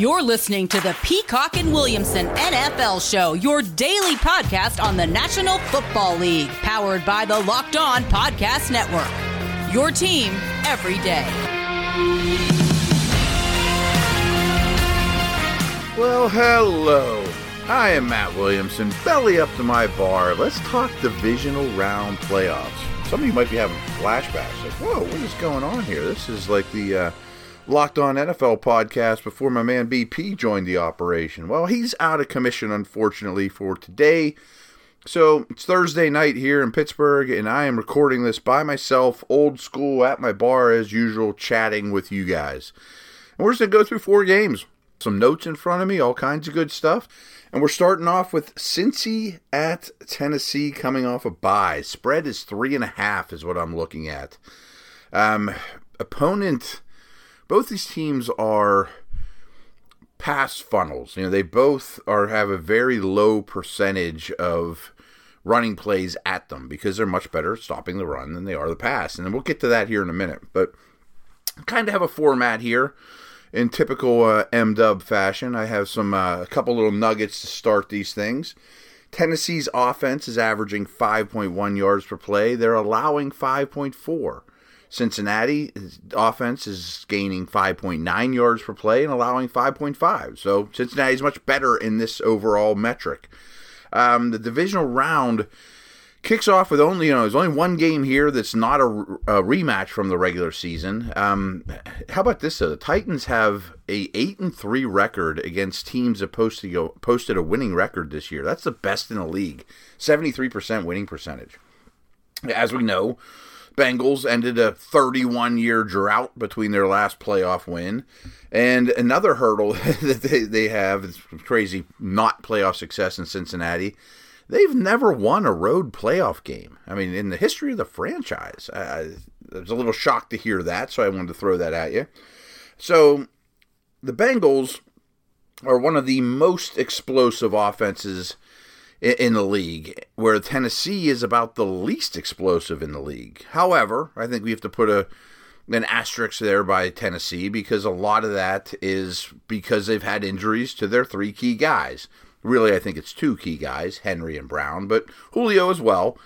You're listening to the Peacock and Williamson NFL Show, your daily podcast on the National Football League, powered by the Locked On Podcast Network. Your team every day. Well, hello. I am Matt Williamson, belly up to my bar. Let's talk divisional round playoffs. Some of you might be having flashbacks. Like, whoa, what is going on here? This is like the Locked On NFL podcast before my man BP joined the operation. Well, he's out of commission, unfortunately, for today. So it's Thursday night here in Pittsburgh, and I am recording this by myself, old school, at my bar as usual, chatting with you guys. And we're just going to go through four games. Some notes in front of me, all kinds of good stuff. And we're starting off with Cincy at Tennessee coming off a bye. Spread is 3.5 is what I'm looking at. Opponent, both these teams are pass funnels. You know, they both have a very low percentage of running plays at them because they're much better at stopping the run than they are the pass. And we'll get to that here in a minute. But kind of have a format here. In typical M-Dub fashion, I have a couple little nuggets to start these things. Tennessee's offense is averaging 5.1 yards per play. They're allowing 5.4. Cincinnati's offense is gaining 5.9 yards per play and allowing 5.5. So Cincinnati's much better in this overall metric. The divisional round kicks off with there's only one game here that's not a rematch from the regular season. How about this, though? The Titans have a 8-3 record against teams that posted a winning record this year. That's the best in the league, 73% winning percentage. As we know, Bengals ended a 31-year drought between their last playoff win. And another hurdle that they have, it's crazy, not playoff success in Cincinnati. They've never won a road playoff game. I mean, in the history of the franchise, I was a little shocked to hear that, so I wanted to throw that at you. So the Bengals are one of the most explosive offenses in the league, where Tennessee is about the least explosive in the league. However, I think we have to put an asterisk there by Tennessee because a lot of that is because they've had injuries to their three key guys. Really, I think it's two key guys, Henry and Brown, but Julio as well.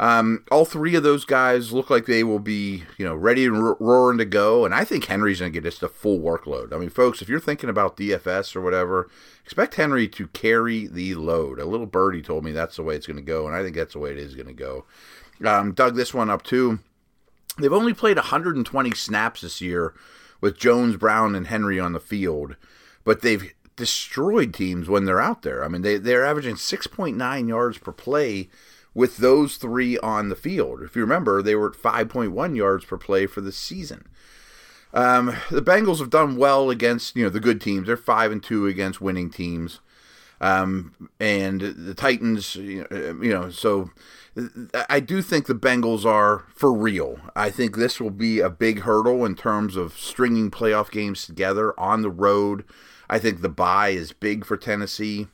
All three of those guys look like they will be, ready and roaring to go. And I think Henry's going to get just a full workload. I mean, folks, if you're thinking about DFS or whatever, expect Henry to carry the load. A little birdie told me that's the way it's going to go, and I think that's the way it is going to go. Dug this one up, too. They've only played 120 snaps this year with Jones, Brown, and Henry on the field, but they've destroyed teams when they're out there. I mean, they're averaging 6.9 yards per play with those three on the field. If you remember, they were at 5.1 yards per play for the season. The Bengals have done well against, the good teams. They're 5-2 against winning teams. And the Titans, so I do think the Bengals are for real. I think this will be a big hurdle in terms of stringing playoff games together on the road. I think the bye is big for Tennessee.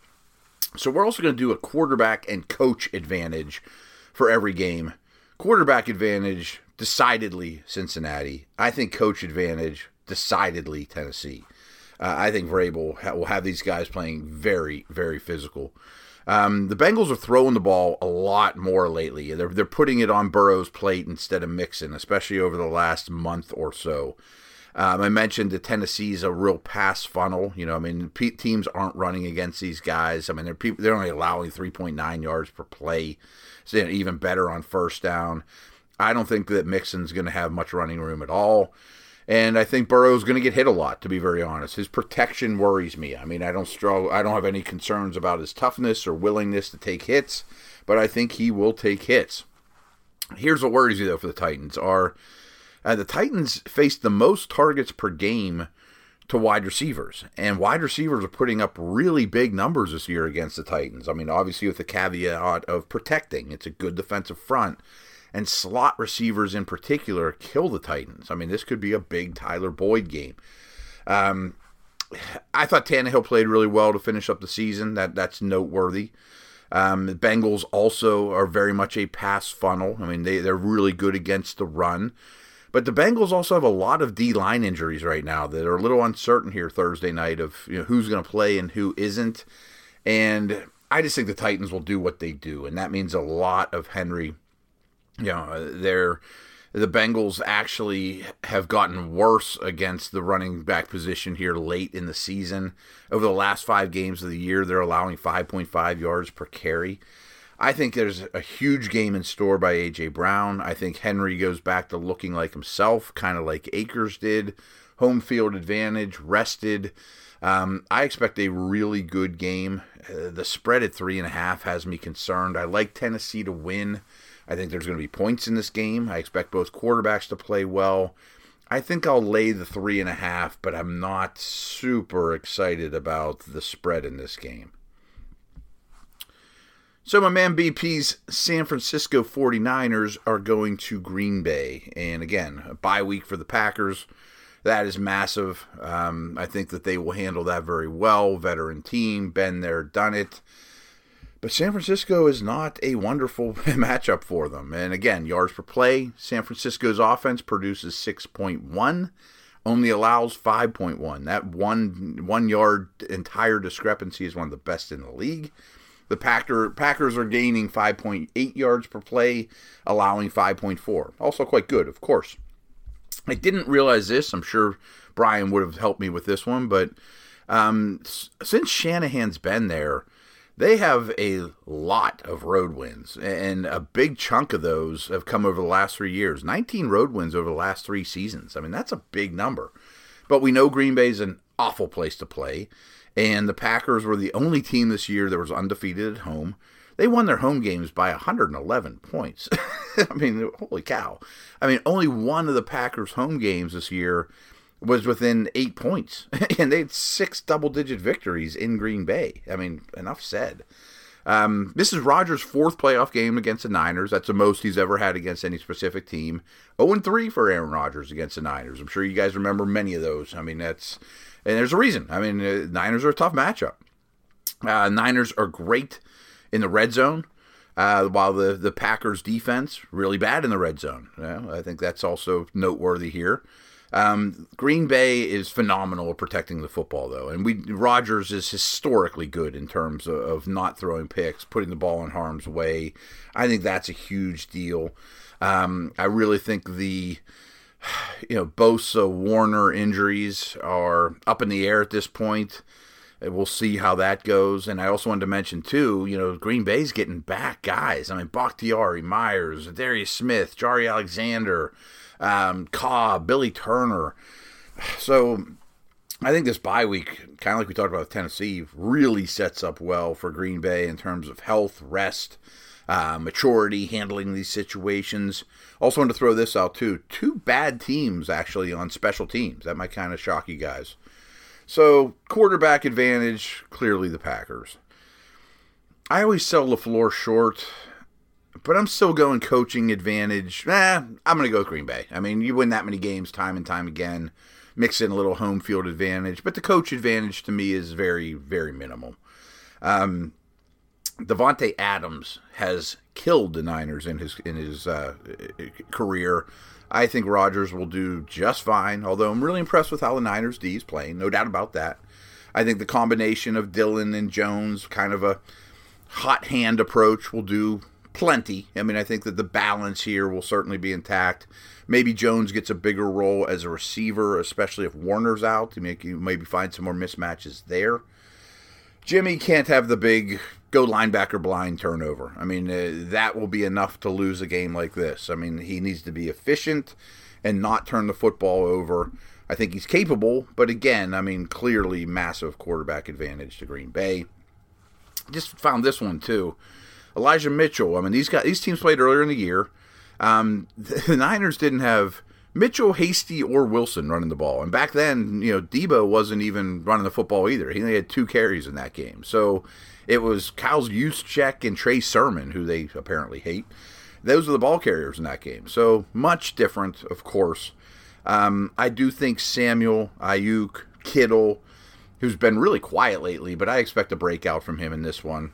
So we're also going to do a quarterback and coach advantage for every game. Quarterback advantage, decidedly Cincinnati. I think coach advantage, decidedly Tennessee. I think Vrabel will have these guys playing very, very physical. The Bengals are throwing the ball a lot more lately. They're putting it on Burrow's plate instead of Mixon, especially over the last month or so. I mentioned that Tennessee's a real pass funnel. Teams aren't running against these guys. I mean, they're only allowing 3.9 yards per play, so even better on first down. I don't think that Mixon's going to have much running room at all. And I think Burrow's going to get hit a lot, to be very honest. His protection worries me. I mean, I don't have any concerns about his toughness or willingness to take hits, but I think he will take hits. Here's what worries you, though, for the Titans are... the Titans faced the most targets per game to wide receivers, and wide receivers are putting up really big numbers this year against the Titans. I mean, obviously with the caveat of protecting. It's a good defensive front, and slot receivers in particular kill the Titans. I mean, this could be a big Tyler Boyd game. I thought Tannehill played really well to finish up the season. That's noteworthy. The Bengals also are very much a pass funnel. I mean, they're really good against the run. But the Bengals also have a lot of D-line injuries right now that are a little uncertain here Thursday night of who's going to play and who isn't. And I just think the Titans will do what they do, and that means a lot of Henry. The Bengals actually have gotten worse against the running back position here late in the season. Over the last 5 games of the year, they're allowing 5.5 yards per carry. I think there's a huge game in store by A.J. Brown. I think Henry goes back to looking like himself, kind of like Akers did. Home field advantage, rested. I expect a really good game. The spread at 3.5 has me concerned. I like Tennessee to win. I think there's going to be points in this game. I expect both quarterbacks to play well. I think I'll lay the 3.5, but I'm not super excited about the spread in this game. So my man BP's San Francisco 49ers are going to Green Bay. And again, a bye week for the Packers. That is massive. I think that they will handle that very well. Veteran team, been there, done it. But San Francisco is not a wonderful matchup for them. And again, yards per play, San Francisco's offense produces 6.1, only allows 5.1. That one yard entire discrepancy is one of the best in the league. The Packers are gaining 5.8 yards per play, allowing 5.4. Also quite good, of course. I didn't realize this. I'm sure Brian would have helped me with this one. But since Shanahan's been there, they have a lot of road wins, and a big chunk of those have come over the last 3 years. 19 road wins over the last 3 seasons. I mean, that's a big number. But we know Green Bay is an awful place to play, and the Packers were the only team this year that was undefeated at home. They won their home games by 111 points. I mean, holy cow. I mean, only one of the Packers' home games this year was within 8 points, and they had 6 double-digit victories in Green Bay. I mean, enough said. This is Rodgers' 4th playoff game against the Niners. That's the most he's ever had against any specific team. 0-3 for Aaron Rodgers against the Niners. I'm sure you guys remember many of those. I mean, that's – and there's a reason. I mean, Niners are a tough matchup. Niners are great in the red zone. While the Packers' defense, really bad in the red zone. Well, I think that's also noteworthy here. Green Bay is phenomenal at protecting the football, though, and Rodgers is historically good in terms of not throwing picks, putting the ball in harm's way. I think that's a huge deal. I really think the Bosa-Warner injuries are up in the air at this point. We'll see how that goes. And I also wanted to mention, too, Green Bay's getting back guys. I mean, Bakhtiari, Myers, Darius Smith, Jari Alexander, Cobb, Billy Turner. So I think this bye week, kind of like we talked about with Tennessee, really sets up well for Green Bay in terms of health, rest, maturity, handling these situations. Also wanted to throw this out, too. 2 bad teams, actually, on special teams. That might kind of shock you guys. So, quarterback advantage, clearly the Packers. I always sell LaFleur short, but I'm still going coaching advantage. I'm going to go with Green Bay. I mean, you win that many games time and time again. Mix in a little home field advantage, but the coach advantage to me is very, very minimal. Devontae Adams has killed the Niners in his career. I think Rodgers will do just fine, although I'm really impressed with how the Niners' D is playing, no doubt about that. I think the combination of Dylan and Jones, kind of a hot hand approach, will do plenty. I mean, I think that the balance here will certainly be intact. Maybe Jones gets a bigger role as a receiver, especially if Warner's out. You maybe find some more mismatches there. Jimmy can't have the big go linebacker blind turnover. I mean, that will be enough to lose a game like this. I mean, he needs to be efficient and not turn the football over. I think he's capable, but again, I mean, clearly massive quarterback advantage to Green Bay. Just found this one, too. Elijah Mitchell. I mean, these teams played earlier in the year. The Niners didn't have Mitchell, Hasty, or Wilson running the ball. And back then, Debo wasn't even running the football either. He only had 2 carries in that game. So it was Kyle Juszczyk and Trey Sermon, who they apparently hate. Those are the ball carriers in that game. So much different, of course. I do think Samuel, Ayuk, Kittle, who's been really quiet lately, but I expect a breakout from him in this one.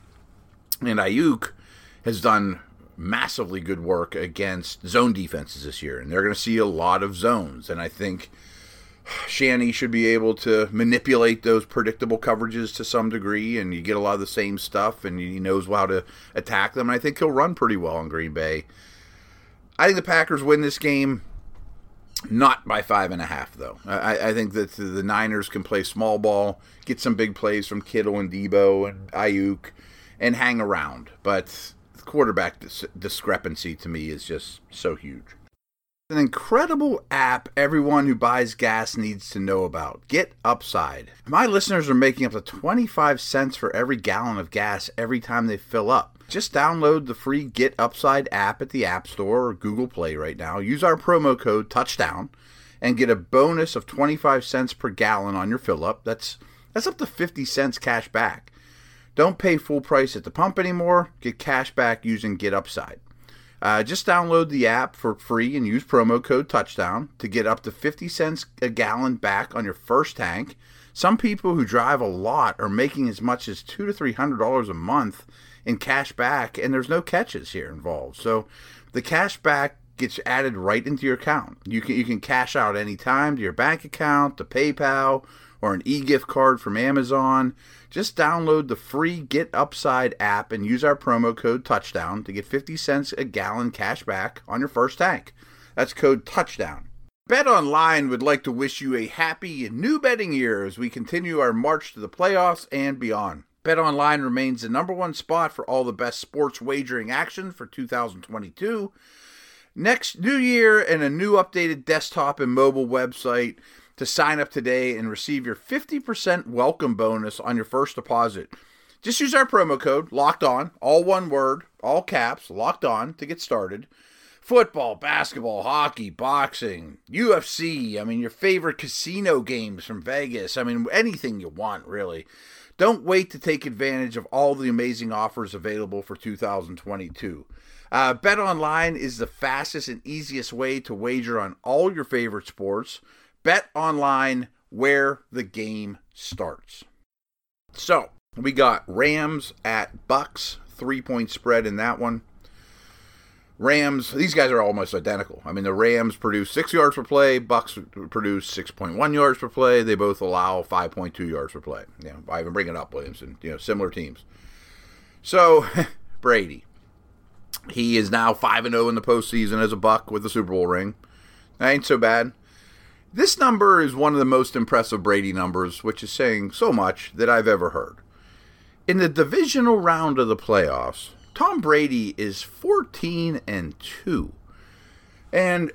And Ayuk has done massively good work against zone defenses this year, and they're going to see a lot of zones. And I think Shanny should be able to manipulate those predictable coverages to some degree, and you get a lot of the same stuff, and he knows how to attack them. And I think he'll run pretty well in Green Bay. I think the Packers win this game, not by 5.5, though. I think that the Niners can play small ball, get some big plays from Kittle and Debo and Ayuk, and hang around. But the quarterback discrepancy to me is just so huge. An incredible app everyone who buys gas needs to know about. Get Upside. My listeners are making up to 25 cents for every gallon of gas every time they fill up. Just download the free Get Upside app at the App Store or Google Play right now. Use our promo code TOUCHDOWN and get a bonus of 25 cents per gallon on your fill up. That's up to 50 cents cash back. Don't pay full price at the pump anymore. Get cash back using Get Upside. Just download the app for free and use promo code TOUCHDOWN to get up to 50 cents a gallon back on your first tank. Some people who drive a lot are making as much as $200 to $300 a month in cash back, and there's no catches here involved. So the cash back gets added right into your account. You can cash out any time to your bank account, to PayPal, or an e-gift card from Amazon. Just download the free Get Upside app and use our promo code TOUCHDOWN to get 50 cents a gallon cash back on your first tank. That's code TOUCHDOWN. BetOnline would like to wish you a happy new betting year as we continue our march to the playoffs and beyond. BetOnline remains the number one spot for all the best sports wagering action for 2022. Next new year and a new updated desktop and mobile website. To sign up today and receive your 50% welcome bonus on your first deposit. Just use our promo code, Locked On, all one word, all caps, Locked On, to get started. Football, basketball, hockey, boxing, UFC, your favorite casino games from Vegas, anything you want, really. Don't wait to take advantage of all the amazing offers available for 2022. BetOnline is the fastest and easiest way to wager on all your favorite sports. Bet Online, where the game starts. So, we got Rams at Bucks, 3-point spread in that one. Rams, these guys are almost identical. The Rams produce 6 yards per play, Bucks produce 6.1 yards per play. They both allow 5.2 yards per play. I even bring it up, Williamson. Similar teams. So, Brady, he is now 5-0 in the postseason as a Buck with a Super Bowl ring. That ain't so bad. This number is one of the most impressive Brady numbers, which is saying so much, that I've ever heard. In the divisional round of the playoffs, Tom Brady is 14-2. And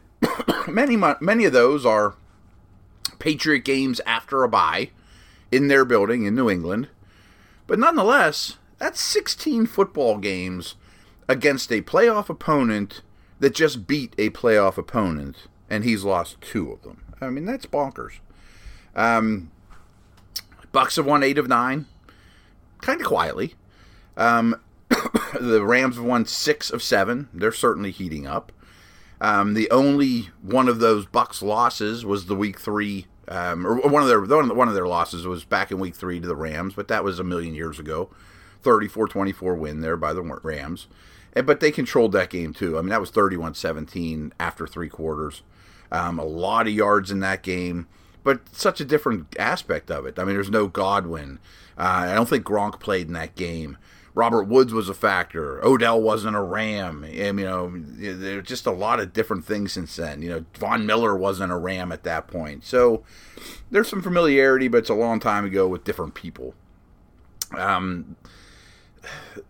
many of those are Patriot games after a bye in their building in New England. But nonetheless, that's 16 football games against a playoff opponent that just beat a playoff opponent, and he's lost 2 of them. That's bonkers. Bucks have won 8 of 9, kind of quietly. The Rams have won 6 of 7. They're certainly heating up. The only one of those Bucks losses was the week 3, or one of their losses was back in week 3 to the Rams, but that was a million years ago. 34-24 win there by the Rams, but they controlled that game too. That was 31-17 after 3 quarters. A lot of yards in that game, but such a different aspect of it. There's no Godwin. I don't think Gronk played in that game. Robert Woods was a factor. Odell wasn't a Ram. There's just a lot of different things since then. Von Miller wasn't a Ram at that point. So there's some familiarity, but it's a long time ago with different people.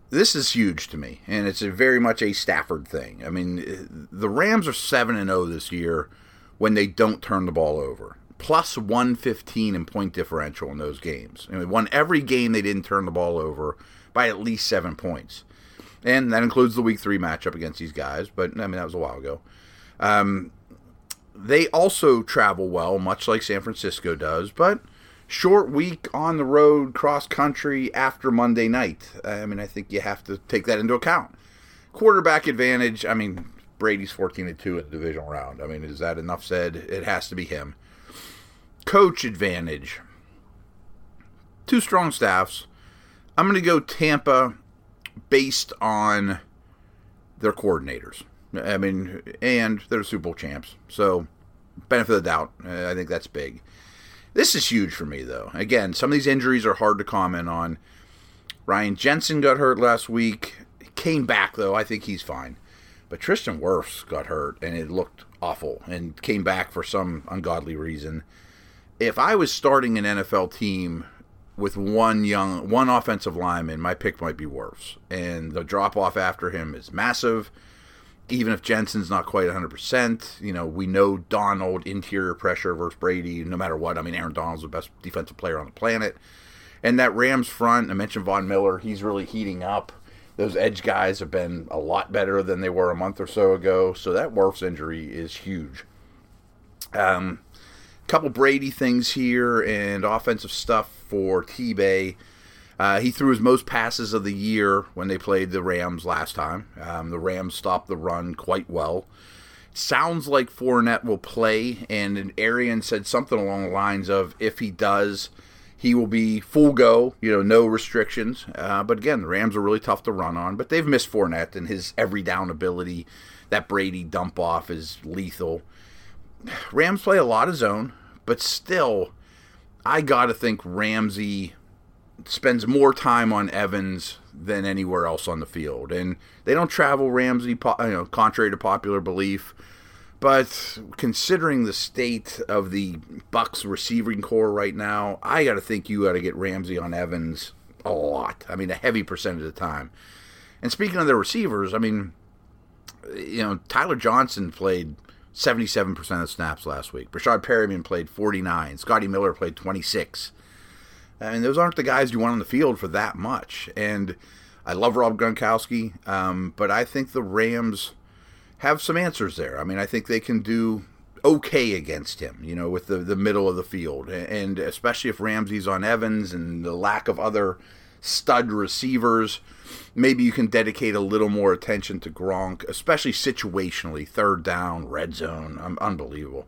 This is huge to me, and it's very much a Stafford thing. The Rams are 7-0 this year when they don't turn the ball over. Plus 115 in point differential in those games. They won every game they didn't turn the ball over by at least 7 points. And that includes the Week 3 matchup against these guys, but that was a while ago. They also travel well, much like San Francisco does, but short week on the road, cross country after Monday night. I think you have to take that into account. Quarterback advantage, Brady's 14-2 in the divisional round. Is that enough said? It has to be him. Coach advantage. 2 strong staffs. I'm going to go Tampa based on They're coordinators. I mean, and they're Super Bowl champs. So, benefit of the doubt. I think that's big. This is huge for me, though. Again, some of these injuries are hard to comment on. Ryan Jensen got hurt last week. Came back, though. I think he's fine. But Tristan Wirfs got hurt, and it looked awful, and came back for some ungodly reason. If I was starting an NFL team with one offensive lineman, my pick might be Wirfs. And the drop-off after him is massive. Even if Jensen's not quite 100%, you know, we know Donald, interior pressure versus Brady, no matter what. I mean, Aaron Donald's the best defensive player on the planet. And that Rams front, I mentioned Von Miller, he's really heating up. Those edge guys have been a lot better than they were a month or so ago. So that Wirfs injury is huge. Couple Brady things here and offensive stuff for T-Bay. He threw his most passes of the year when they played the Rams last time. The Rams stopped the run quite well. Sounds like Fournette will play, and Arian said something along the lines of, if he does, he will be full go, you know, no restrictions. But again, the Rams are really tough to run on, but they've missed Fournette and his every down ability. That Brady dump off is lethal. Rams play a lot of zone, but still, I got to think Ramsey spends more time on Evans than anywhere else on the field. And they don't travel Ramsey, contrary to popular belief. But considering the state of the Bucs receiving core right now, I got to think you got to get Ramsey on Evans a lot. I mean, a heavy percent of the time. And speaking of the receivers, I mean, you know, Tyler Johnson played 77% of the snaps last week. Brashad Perryman played 49. Scotty Miller played 26. I mean, those aren't the guys you want on the field for that much. And I love Rob Gronkowski, but I think the Rams have some answers there. I mean, I think they can do okay against him, you know, with the middle of the field. And especially if Ramsey's on Evans and the lack of other stud receivers, maybe you can dedicate a little more attention to Gronk, especially situationally, third down, red zone, unbelievable.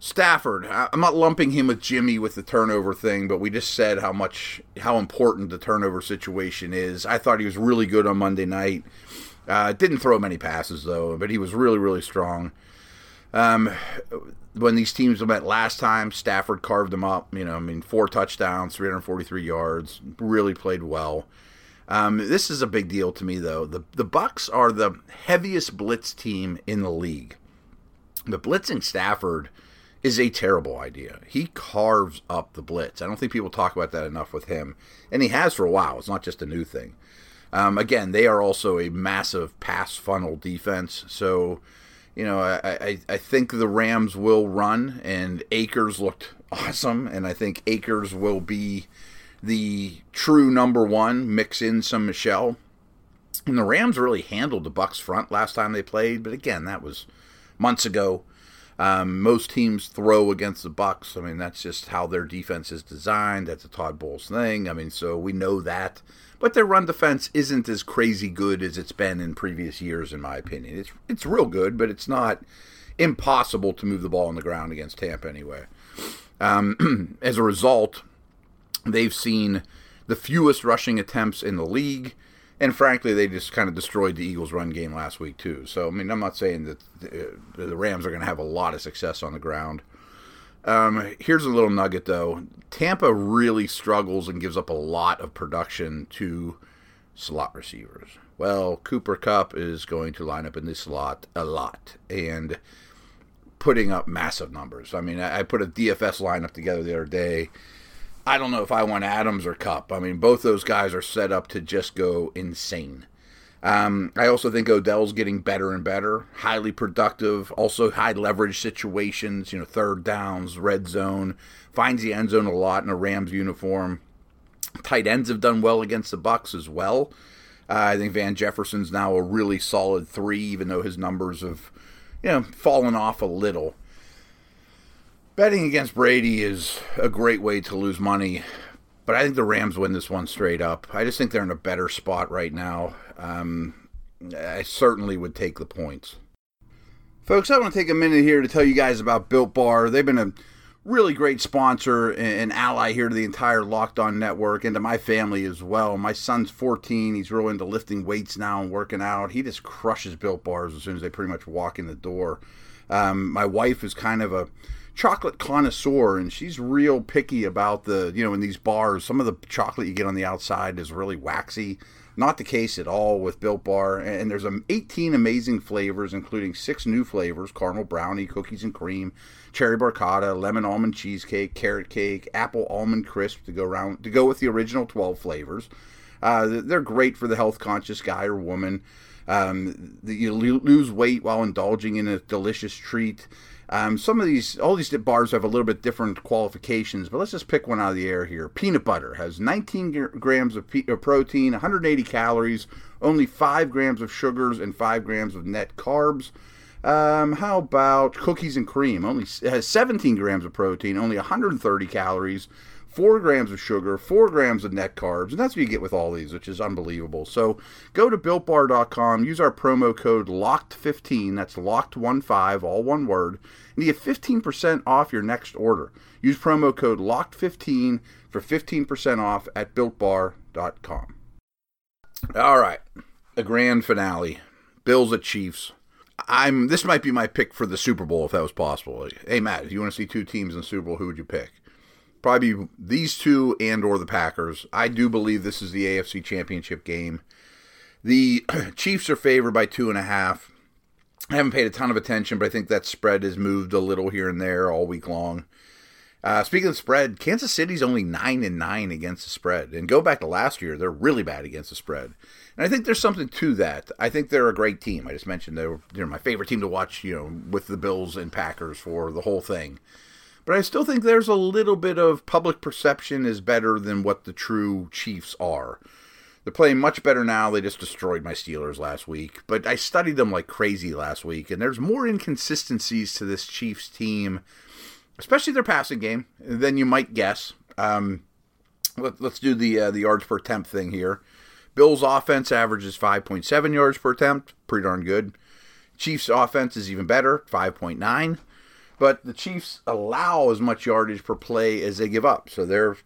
Stafford, I'm not lumping him with Jimmy with the turnover thing, but we just said how important the turnover situation is. I thought he was really good on Monday night. Didn't throw many passes, though, but he was really, really strong. When these teams met last time, Stafford carved them up. You know, I mean, 4 touchdowns, 343 yards, really played well. This is a big deal to me, though. The Bucs are the heaviest blitz team in the league. But blitzing Stafford is a terrible idea. He carves up the blitz. I don't think people talk about that enough with him. And he has for a while. It's not just a new thing. Again, they are also a massive pass funnel defense. So, you know, I think the Rams will run, and Akers looked awesome. And I think Akers will be the true number one, mix in some Michelle. And the Rams really handled the Bucs front last time they played. But again, that was months ago. Most teams throw against the Bucs. I mean, that's just how their defense is designed. That's a Todd Bowles thing. I mean, so we know that. But their run defense isn't as crazy good as it's been in previous years, in my opinion. It's real good, but it's not impossible to move the ball on the ground against Tampa anyway. As a result, they've seen the fewest rushing attempts in the league. And frankly, they just kind of destroyed the Eagles' run game last week, too. So, I mean, I'm not saying that the Rams are going to have a lot of success on the ground. Here's a little nugget, though. Tampa really struggles and gives up a lot of production to slot receivers. Well, Cooper Kupp is going to line up in the slot a lot and putting up massive numbers. I mean, I put a DFS lineup together the other day. I don't know if I want Adams or Kupp. I mean, both those guys are set up to just go insane. I also think Odell's getting better and better, highly productive, also high leverage situations, you know, third downs, red zone, finds the end zone a lot in a Rams uniform. Tight ends have done well against the Bucs as well. I think Van Jefferson's now a really solid 3, even though his numbers have, you know, fallen off a little. Betting against Brady is a great way to lose money, but I think the Rams win this one straight up. I just think they're in a better spot right now. I certainly would take the points. Folks, I want to take a minute here to tell you guys about Built Bar. They've been a really great sponsor and ally here to the entire Locked On Network and to my family as well. My son's 14. He's real into lifting weights now and working out. He just crushes Built Bars as soon as they pretty much walk in the door. My wife is kind of a chocolate connoisseur, and she's real picky about the, you know, in these bars, some of the chocolate you get on the outside is really waxy. Not the case at all with Built Bar, and there's 18 amazing flavors, including 6 new flavors, caramel brownie, cookies and cream, cherry barcata, lemon almond cheesecake, carrot cake, apple almond crisp to go with the original 12 flavors. They're great for the health-conscious guy or woman. You lose weight while indulging in a delicious treat. Some of these, all these bars have a little bit different qualifications, but let's just pick one out of the air here. Peanut butter has 19 grams of protein, 180 calories, only 5 grams of sugars, and 5 grams of net carbs. How about cookies and cream? Only has 17 grams of protein, only 130 calories, 4 grams of sugar, 4 grams of net carbs, and that's what you get with all these, which is unbelievable. So go to BuiltBar.com, use our promo code LOCKED15, that's LOCKED15, all one word, and you get 15% off your next order. Use promo code LOCKED15 for 15% off at BuiltBar.com. All right, the grand finale, Bills at Chiefs. This might be my pick for the Super Bowl if that was possible. Hey, Matt, if you want to see 2 teams in the Super Bowl, who would you pick? Probably these two and or the Packers. I do believe this is the AFC Championship game. The Chiefs are favored by 2.5. I haven't paid a ton of attention, but I think that spread has moved a little here and there all week long. Speaking of spread, Kansas City's only 9-9 against the spread. And go back to last year, they're really bad against the spread. And I think there's something to that. I think they're a great team. I just mentioned they're my favorite team to watch, you know, with the Bills and Packers for the whole thing. But I still think there's a little bit of public perception is better than what the true Chiefs are. They're playing much better now. They just destroyed my Steelers last week. But I studied them like crazy last week, and there's more inconsistencies to this Chiefs team, especially their passing game, than you might guess. Let's do the yards per attempt thing here. Bills' offense averages 5.7 yards per attempt. Pretty darn good. Chiefs' offense is even better, 5.9. But the Chiefs allow as much yardage per play as they give up. So their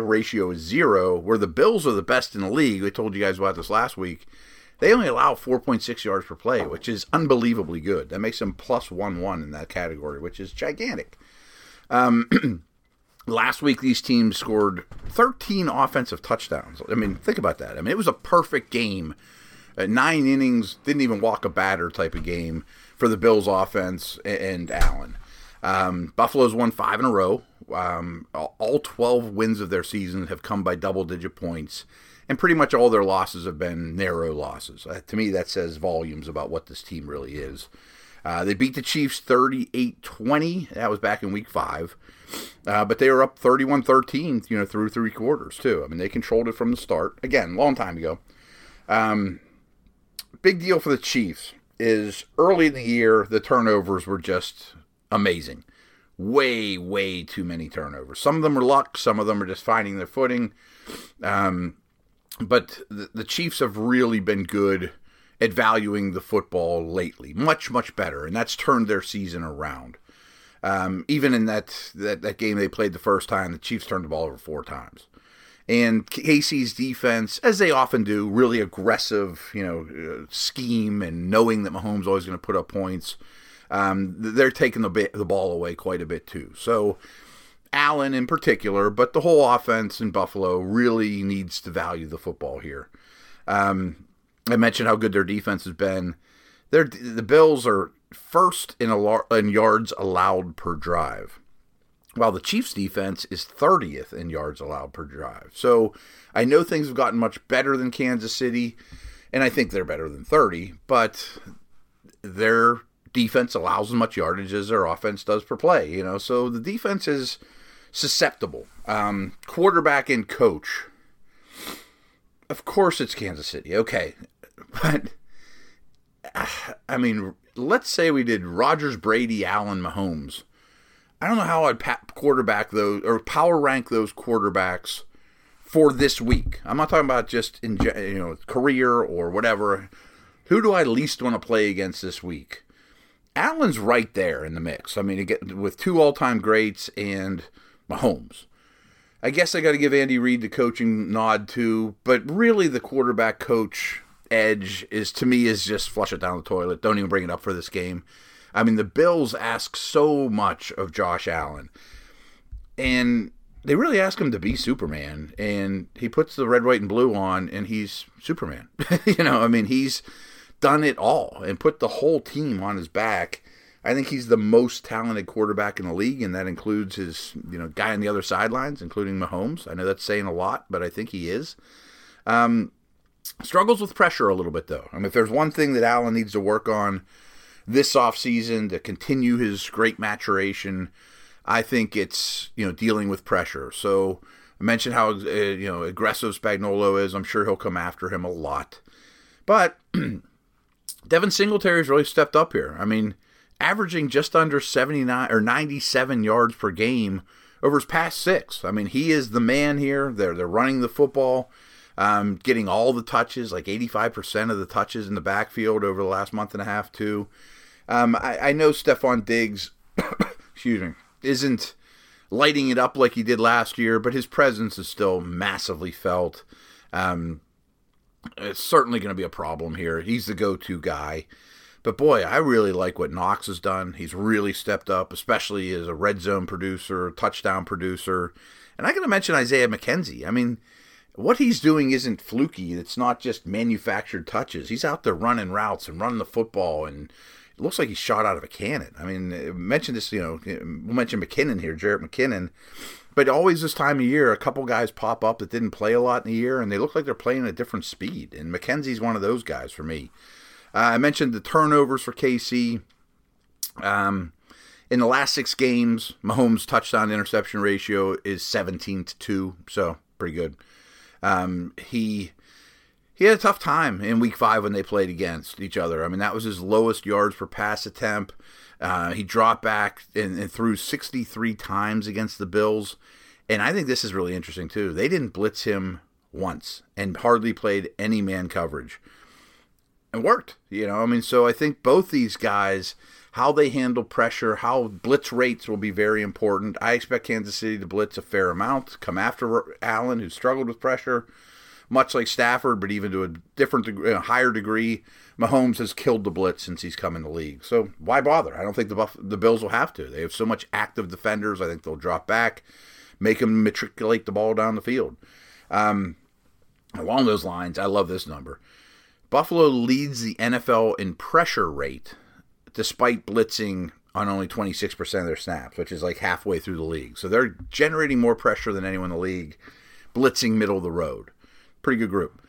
ratio is 0, where the Bills are the best in the league. I told you guys about this last week. They only allow 4.6 yards per play, which is unbelievably good. That makes them plus 1-1 in that category, which is gigantic. Last week, these teams scored 13 offensive touchdowns. I mean, think about that. I mean, it was a perfect game. 9 innings, didn't even walk a batter type of game for the Bills offense and Allen. Buffalo's won 5 in a row. All 12 wins of their season have come by double-digit points, and pretty much all their losses have been narrow losses. To me, that says volumes about what this team really is. They beat the Chiefs 38-20. That was back in Week 5. But they were up 31-13, you know, through 3 quarters, too. I mean, they controlled it from the start. Again, long time ago. Big deal for the Chiefs is early in the year, the turnovers were just amazing. Way too many turnovers. Some of them are luck. Some of them are just finding their footing. But the Chiefs have really been good at valuing the football lately. Much better. And that's turned their season around. Even in that game they played the first time, the Chiefs turned the ball over 4 times. And Casey's defense, as they often do, really aggressive, you know, scheme and knowing that Mahomes is always going to put up points. They're taking the ball away quite a bit too. So Allen in particular, but the whole offense in Buffalo really needs to value the football here. I mentioned how good their defense has been. The Bills are first in yards allowed per drive, while the Chiefs' defense is 30th in yards allowed per drive. So I know things have gotten much better than Kansas City, and I think they're better than 30, but they're defense allows as much yardage as their offense does per play, you know, so the defense is susceptible. Quarterback and coach. Of course it's Kansas City. Okay. But, I mean, let's say we did Rodgers, Brady, Allen, Mahomes. I don't know how I'd quarterback those or power rank those quarterbacks for this week. I'm not talking about just in, you know, career or whatever. Who do I least want to play against this week? Allen's right there in the mix. I mean, again, with two all-time greats and Mahomes. I guess I got to give Andy Reid the coaching nod too, but really the quarterback coach edge is, to me, is just flush it down the toilet. Don't even bring it up for this game. I mean, the Bills ask so much of Josh Allen, and they really ask him to be Superman, and he puts the red, white, and blue on, and he's Superman. You know, I mean, he's done it all and put the whole team on his back. I think he's the most talented quarterback in the league, and that includes his, you know, guy on the other sidelines, including Mahomes. I know that's saying a lot, but I think he is. Struggles with pressure a little bit, though. I mean, if there's one thing that Allen needs to work on this offseason to continue his great maturation, I think it's, you know, dealing with pressure. So I mentioned how, you know, aggressive Spagnuolo is. I'm sure he'll come after him a lot. But Devin Singletary's really stepped up here. I mean, averaging just under 79 or 97 yards per game over his past six. I mean, he is the man here. They're running the football, getting all the touches, like 85% of the touches in the backfield over the last month and a half too. I know Stephon Diggs, excuse me, isn't lighting it up like he did last year, but his presence is still massively felt. It's certainly going to be a problem here. He's the go-to guy. But boy, I really like what Knox has done. He's really stepped up, especially as a red zone producer, touchdown producer. And I got to mention Isaiah McKenzie. I mean, what he's doing isn't fluky. It's not just manufactured touches. He's out there running routes and running the football, and it looks like he's shot out of a cannon. I mean, mention this, you know, we'll mention McKinnon here, Jarrett McKinnon. But always this time of year, a couple guys pop up that didn't play a lot in the year, and they look like they're playing at a different speed. And McKenzie's one of those guys for me. I mentioned the turnovers for KC. In the last six games, Mahomes' touchdown-interception ratio is 17-2, so pretty good. He had a tough time in Week 5 when they played against each other. I mean, that was his lowest yards per pass attempt. He dropped back and threw 63 times against the Bills. And I think this is really interesting, too. They didn't blitz him once and hardly played any man coverage. It worked, you know. I mean, so I think both these guys, how they handle pressure, how blitz rates will be very important. I expect Kansas City to blitz a fair amount, come after Allen, who struggled with pressure, much like Stafford, but even to a different degree, a higher degree. Mahomes has killed the blitz since he's come in the league. So why bother? I don't think the Bills will have to. They have so much active defenders. I think they'll drop back, make them matriculate the ball down the field. Along those lines, I love this number. Buffalo leads the NFL in pressure rate despite blitzing on only 26% of their snaps, which is like halfway through the league. So they're generating more pressure than anyone in the league, blitzing middle of the road. Pretty good group.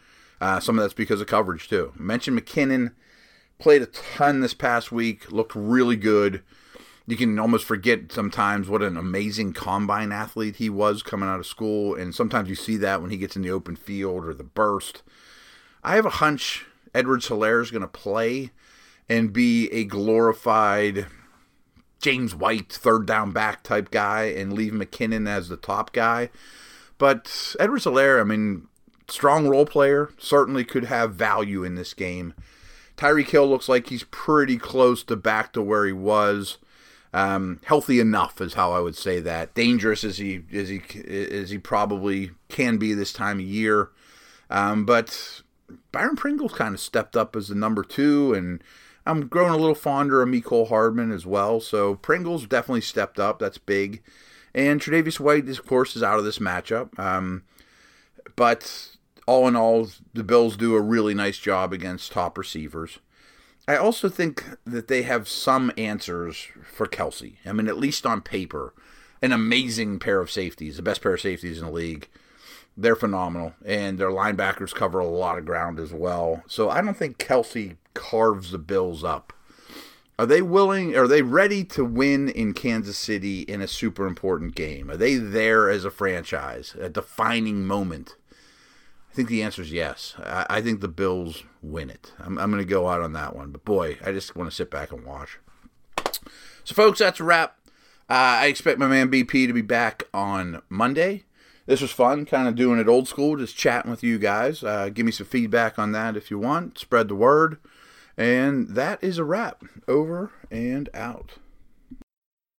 Some of that's because of coverage, too. Mentioned McKinnon, played a ton this past week, looked really good. You can almost forget sometimes what an amazing combine athlete he was coming out of school, and sometimes you see that when he gets in the open field or the burst. I have a hunch Edwards Hilaire is going to play and be a glorified James White, third down back type guy, and leave McKinnon as the top guy. But Edwards Hilaire, I mean, strong role player, certainly could have value in this game. Tyreek Hill looks like he's pretty close to back to where he was. Healthy enough is how I would say that. Dangerous as he probably can be this time of year. But Byron Pringle's kind of stepped up as the number two, and I'm growing a little fonder of Mecole Hardman as well. So Pringle's definitely stepped up. That's big. And Tre'Davious White, of course, is out of this matchup. But all in all, the Bills do a really nice job against top receivers. I also think that they have some answers for Kelsey. I mean, at least on paper, an amazing pair of safeties, the best pair of safeties in the league. They're phenomenal, and their linebackers cover a lot of ground as well. So I don't think Kelsey carves the Bills up. Are they ready to win in Kansas City in a super important game? Are they there as a franchise, a defining moment? I think the answer is yes. I think the Bills win it. I'm going to go out on that one. But, boy, I just want to sit back and watch. So, folks, that's a wrap. I expect my man BP to be back on Monday. This was fun, kind of doing it old school, just chatting with you guys. Give me some feedback on that if you want. Spread the word. And that is a wrap. Over and out.